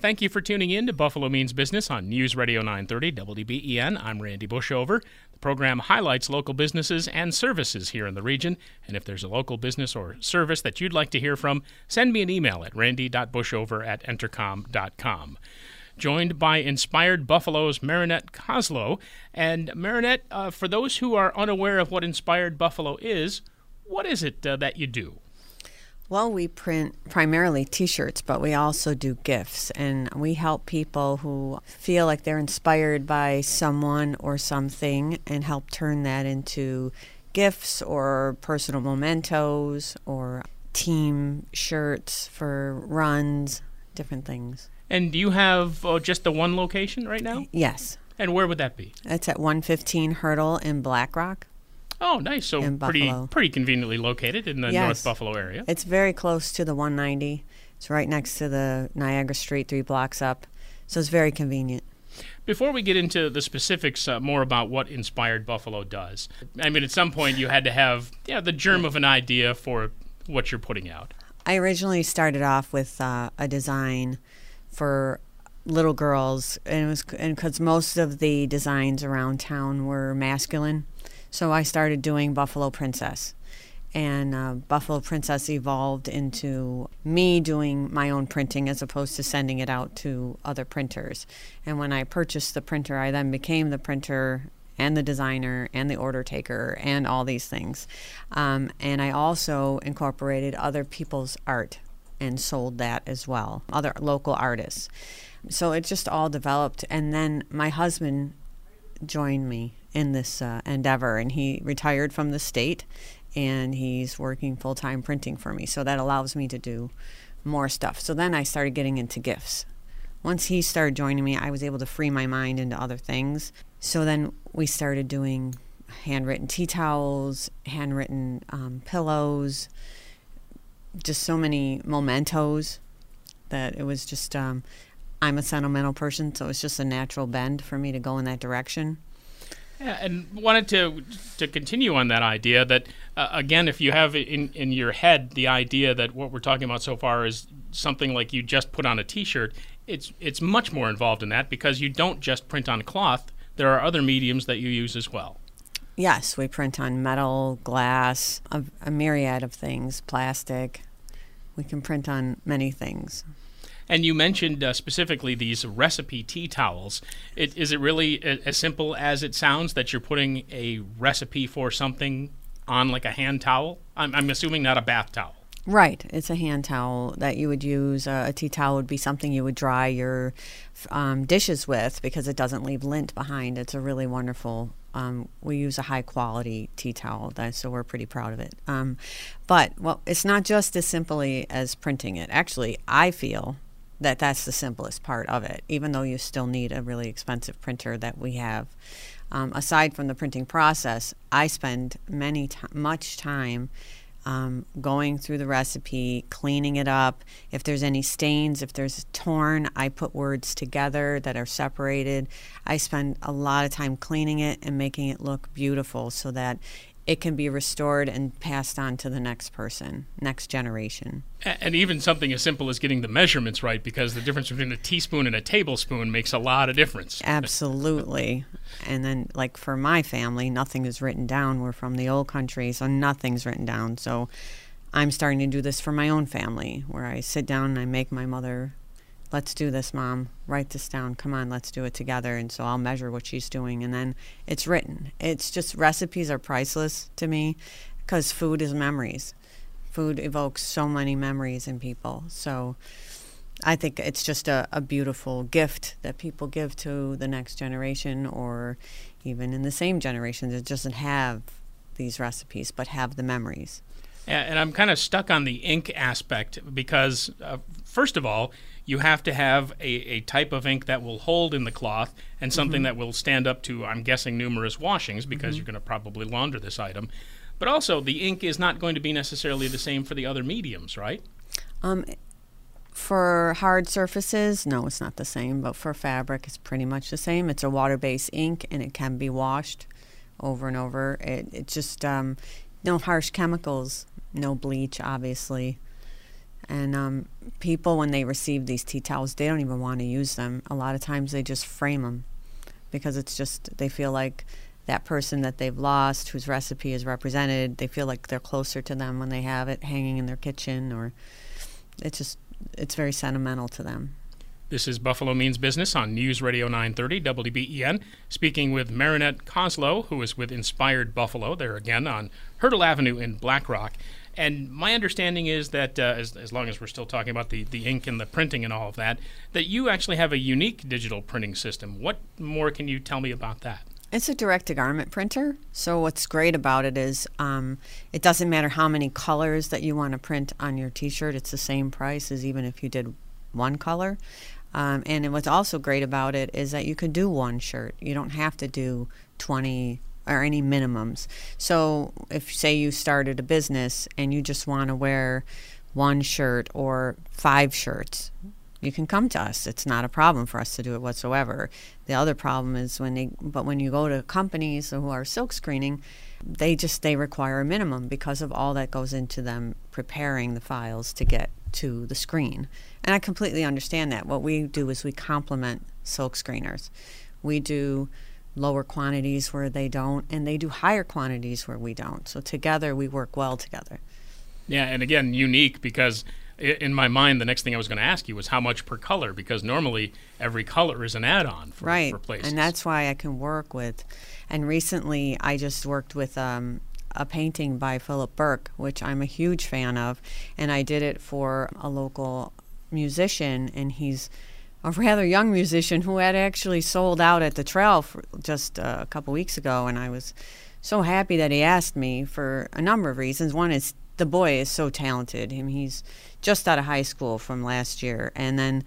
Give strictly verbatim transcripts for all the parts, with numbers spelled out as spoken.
Thank you for tuning in to Buffalo Means Business on News Radio nine thirty W B E N. I'm Randy Bushover. The program highlights local businesses and services here in the region. And if there's a local business or service that you'd like to hear from, send me an email at randy.bushover at entercom.com. Joined by Inspired Buffalo's Marinette Coslow. And Marinette, uh, for those who are unaware of what Inspired Buffalo is, what is it uh, that you do? Well, we print primarily T-shirts, but we also do gifts, and we help people who feel like they're inspired by someone or something and help turn that into gifts or personal mementos or team shirts for runs, different things. And do you have oh, just the one location right now? Yes. And where would that be? It's at one fifteen Hurdle in Black Rock. Oh, nice. So pretty pretty conveniently located in the yes. North Buffalo area. It's very close to the one ninety. It's right next to the Niagara Street, three blocks up. So it's very convenient. Before we get into the specifics uh, more about what Inspired Buffalo does, I mean, at some point you had to have yeah, the germ of an idea for what you're putting out. I originally started off with uh, a design for little girls, and it was and because most of the designs around town were masculine. So I started doing Buffalo Princess, and uh, Buffalo Princess evolved into me doing my own printing as opposed to sending it out to other printers. And when I purchased the printer, I then became the printer and the designer and the order taker and all these things. Um, and I also incorporated other people's art and sold that as well, other local artists. So it just all developed, and then my husband joined me in this uh, endeavor, and he retired from the state, and he's working full-time printing for me, so that allows me to do more stuff. So then I started getting into gifts. Once he started joining me, I was able to free my mind into other things. So then we started doing handwritten tea towels, handwritten um, pillows, just so many mementos that it was just um, I'm a sentimental person, so it's just a natural bend for me to go in that direction. Yeah, and wanted to to continue on that idea that, uh, again, if you have in, in your head the idea that what we're talking about so far is something like you just put on a T-shirt, it's it's much more involved in that because you don't just print on cloth. There are other mediums that you use as well. Yes, we print on metal, glass, a, a myriad of things, plastic. We can print on many things. And you mentioned uh, specifically these recipe tea towels. It, is it really a, as simple as it sounds that you're putting a recipe for something on like a hand towel? I'm, I'm assuming not a bath towel. Right. It's a hand towel that you would use. Uh, a tea towel would be something you would dry your um, dishes with because it doesn't leave lint behind. It's a really wonderful Um, we use a high-quality tea towel, so we're pretty proud of it. Um, but well, it's not just as simply as printing it. Actually, I feel that that's the simplest part of it, even though you still need a really expensive printer that we have. Um, aside from the printing process, I spend many t- much time um, going through the recipe, cleaning it up. If there's any stains, if there's torn, I put words together that are separated. I spend a lot of time cleaning it and making it look beautiful so that it can be restored and passed on to the next person, next generation. And even something as simple as getting the measurements right, because the difference between a teaspoon and a tablespoon makes a lot of difference. Absolutely. And then, like for my family, nothing is written down. We're from the old country, so nothing's written down. So I'm starting to do this for my own family, where I sit down and I make my mother, let's do this, Mom. Write this down. Come on, let's do it together. And so I'll measure what she's doing, and then it's written. It's just recipes are priceless to me because food is memories. Food evokes so many memories in people. So I think it's just a, a beautiful gift that people give to the next generation, or even in the same generation that doesn't have these recipes but have the memories. And I'm kind of stuck on the ink aspect because uh, first of all, you have to have a, a type of ink that will hold in the cloth and something mm-hmm. that will stand up to, I'm guessing, numerous washings, because mm-hmm. you're going to probably launder this item. But also, the ink is not going to be necessarily the same for the other mediums, right? Um, for hard surfaces, no, it's not the same. But for fabric, it's pretty much the same. It's a water-based ink, and it can be washed over and over. It, it just, um, no harsh chemicals, no bleach, obviously. And um, people, when they receive these tea towels, they don't even want to use them. A lot of times they just frame them because it's just, they feel like that person that they've lost, whose recipe is represented, they feel like they're closer to them when they have it hanging in their kitchen, or it's just, it's very sentimental to them. This is Buffalo Means Business on News Radio nine thirty W B E N, speaking with Marinette Coslow, who is with Inspired Buffalo. They're again on Hurdle Avenue in Black Rock. And my understanding is that, uh, as, as long as we're still talking about the, the ink and the printing and all of that, that you actually have a unique digital printing system. What more can you tell me about that? It's a direct-to-garment printer. So what's great about it is um, it doesn't matter how many colors that you want to print on your T-shirt. It's the same price as even if you did one color. Um, and what's also great about it is that you can do one shirt. You don't have to do twenty or any minimums. So if, say, you started a business and you just want to wear one shirt or five shirts, you can come to us. It's not a problem for us to do it whatsoever. The other problem is when they, but when you go to companies who are silk screening, they just, they require a minimum because of all that goes into them preparing the files to get to the screen. And I completely understand that. What we do is we complement silk screeners. We do lower quantities where they don't, and they do higher quantities where we don't. So together, we work well together. Yeah, and again, unique, because in my mind, the next thing I was going to ask you was how much per color, because normally every color is an add-on for, right. for places. And that's why I can work with, and recently I just worked with um, a painting by Philip Burke, which I'm a huge fan of, and I did it for a local musician, and he's a rather young musician who had actually sold out at the trail for just uh, a couple weeks ago, and I was so happy that he asked me for a number of reasons. One is the boy is so talented. I mean, he's just out of high school from last year, and then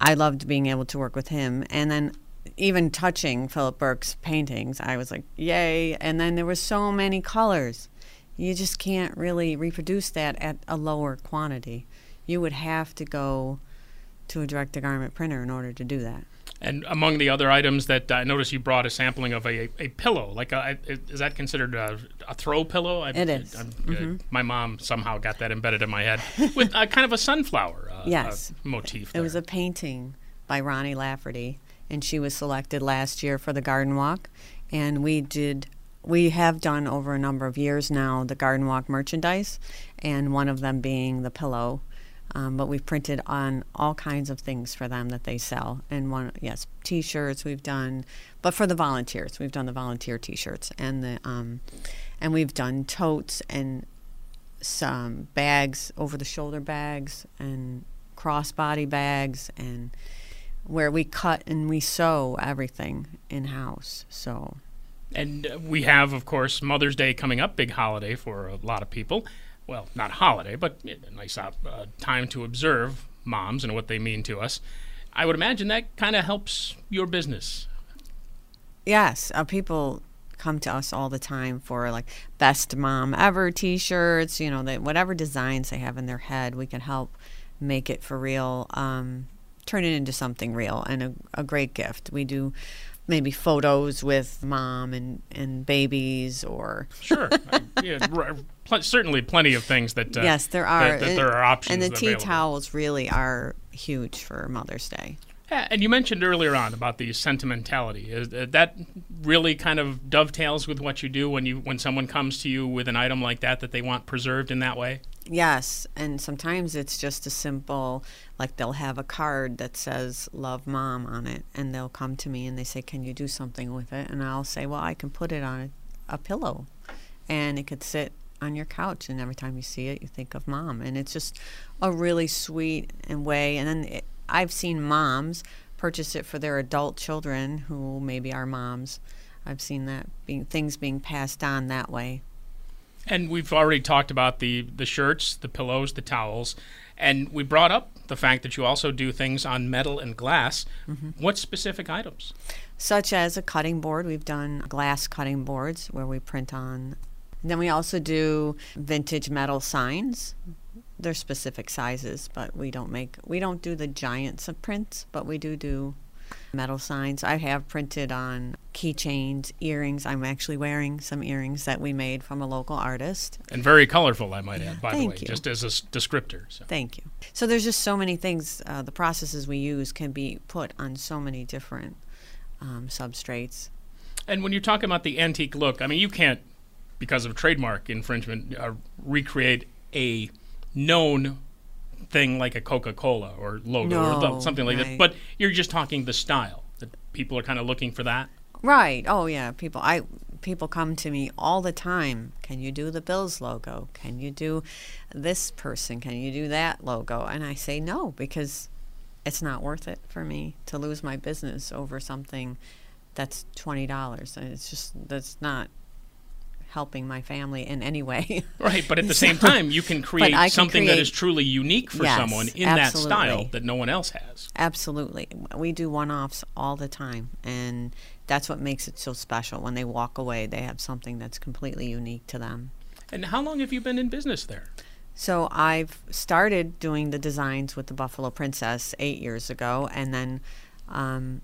I loved being able to work with him. And then even touching Philip Burke's paintings, I was like, yay. And then there were so many colors. You just can't really reproduce that at a lower quantity. You would have to go to a direct-to-garment printer in order to do that. And among the other items that I noticed, you brought a sampling of a, a pillow. Like, a, is that considered a, a throw pillow? I, it is. I, I, mm-hmm. My mom somehow got that embedded in my head with a, kind of a sunflower uh, yes. uh, motif. It there. was a painting by Ronnie Lafferty, and she was selected last year for the Garden Walk. And we did, we have done over a number of years now the Garden Walk merchandise, and one of them being the pillow. Um, but we've printed on all kinds of things for them that they sell. And one, yes, T-shirts we've done, but for the volunteers, we've done the volunteer T-shirts, and the um, and we've done totes and some bags, over-the-shoulder bags, and crossbody bags, and where we cut and we sew everything in-house. So, and we have, of course, Mother's Day coming up, big holiday for a lot of people. Well, not holiday, but a nice uh, time to observe moms and what they mean to us. I would imagine that kind of helps your business. Yes. Uh, people come to us all the time for, like, best mom ever T-shirts, you know, that whatever designs they have in their head, we can help make it for real, um, turn it into something real and a, a great gift. We do maybe photos with mom and, and babies, or sure, uh, yeah, r- pl- certainly plenty of things that uh, yes, there are that, that and, there are options. And the tea available. towels really are huge for Mother's Day. Yeah, and you mentioned earlier on about the sentimentality. Is, uh, that really kind of dovetails with what you do when you when someone comes to you with an item like that that they want preserved in that way. Yes, and sometimes it's just a simple, like they'll have a card that says Love Mom on it, and they'll come to me and they say, can you do something with it? And I'll say, well, I can put it on a, a pillow, and it could sit on your couch, and every time you see it, you think of Mom. And it's just a really sweet and way. And then it, I've seen moms purchase it for their adult children who maybe are moms. I've seen that being things being passed on that way. And we've already talked about the, the shirts, the pillows, the towels, and we brought up the fact that you also do things on metal and glass. Mm-hmm. What specific items? Such as a cutting board. We've done glass cutting boards where we print on. Then we also do vintage metal signs. They're specific sizes, but we don't make, we don't do the giants of prints, but we do do metal signs. I have printed on keychains, earrings. I'm actually wearing some earrings that we made from a local artist. And very colorful, I might add, by Thank the way, you. just as a descriptor. So. Thank you. So there's just so many things. Uh, the processes we use can be put on so many different um, substrates. And when you're talking about the antique look, I mean, you can't, because of trademark infringement, uh, recreate a known thing like a Coca-Cola or logo no, or something like right. that, but you're just talking the style that people are kind of looking for that. Right. Oh yeah, people I people come to me all the time. Can you do the Bills logo? Can you do this person? Can you do that logo? And I say no, because it's not worth it for me to lose my business over something that's twenty dollars. And it's just that's not helping my family in any way. Right, but at the so, same time, you can create can something create, that is truly unique for yes, someone in absolutely. that style that no one else has. Absolutely. We do one-offs all the time, and that's what makes it so special. When they walk away, they have something that's completely unique to them. And how long have you been in business there? So I've started doing the designs with the Buffalo Princess eight years ago, and then um,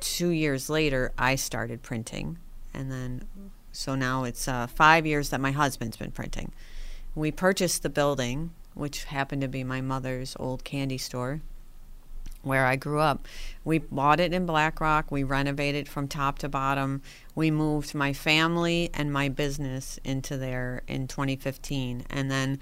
two years later, I started printing, and then... So now it's uh, five years that my husband's been printing. We purchased the building, which happened to be my mother's old candy store where I grew up. We bought it in Black Rock. We renovated from top to bottom. We moved my family and my business into there in twenty fifteen. And then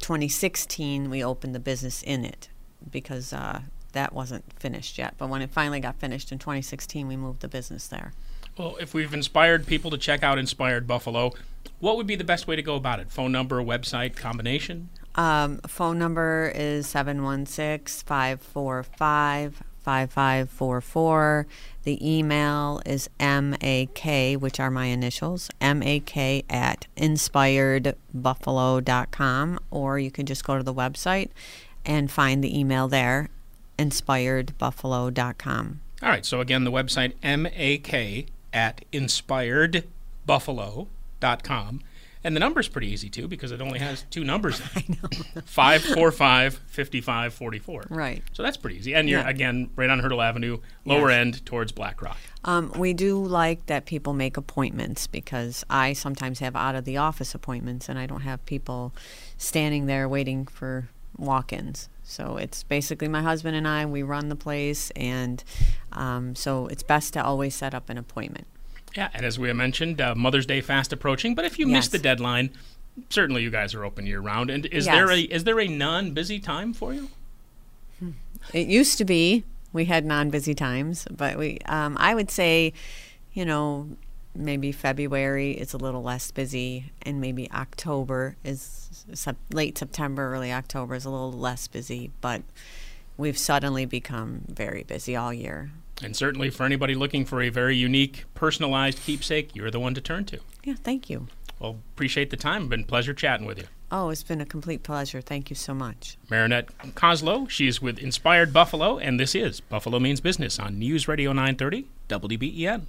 twenty sixteen, we opened the business in it because uh, that wasn't finished yet. But when it finally got finished in twenty sixteen, we moved the business there. Well, if we've inspired people to check out Inspired Buffalo, what would be the best way to go about it? Phone number, website, combination? Um, phone number is seven one six, five four five, five five four four. The email is M A K, which are my initials, M A K at inspired buffalo dot com. Or you can just go to the website and find the email there, inspired buffalo dot com. All right, so again, the website, M A K at inspired buffalo dot com. And the number's pretty easy, too, because it only has two numbers in it. I know. five four five, five five four four. Right. So that's pretty easy. And you're, yeah. again, right on Hurdle Avenue, lower yes. end towards Black Rock. Um, we do like that people make appointments because I sometimes have out-of-the-office appointments, and I don't have people standing there waiting for walk-ins. So it's basically my husband and I, we run the place, and um, so it's best to always set up an appointment. Yeah, and as we mentioned, uh, Mother's Day fast approaching, but if you yes. miss the deadline, certainly you guys are open year-round. And is yes. there a is there a non-busy time for you? It used to be. We had non-busy times, but we um, I would say, you know, maybe February is a little less busy, and maybe October is sub- late September, early October is a little less busy, but we've suddenly become very busy all year. And certainly for anybody looking for a very unique, personalized keepsake, you're the one to turn to. Yeah, thank you. Well, appreciate the time. It's been a pleasure chatting with you. Oh, it's been a complete pleasure. Thank you so much. Marinette Coslow, she's with Inspired Buffalo, and this is Buffalo Means Business on News Radio nine thirty W B E N.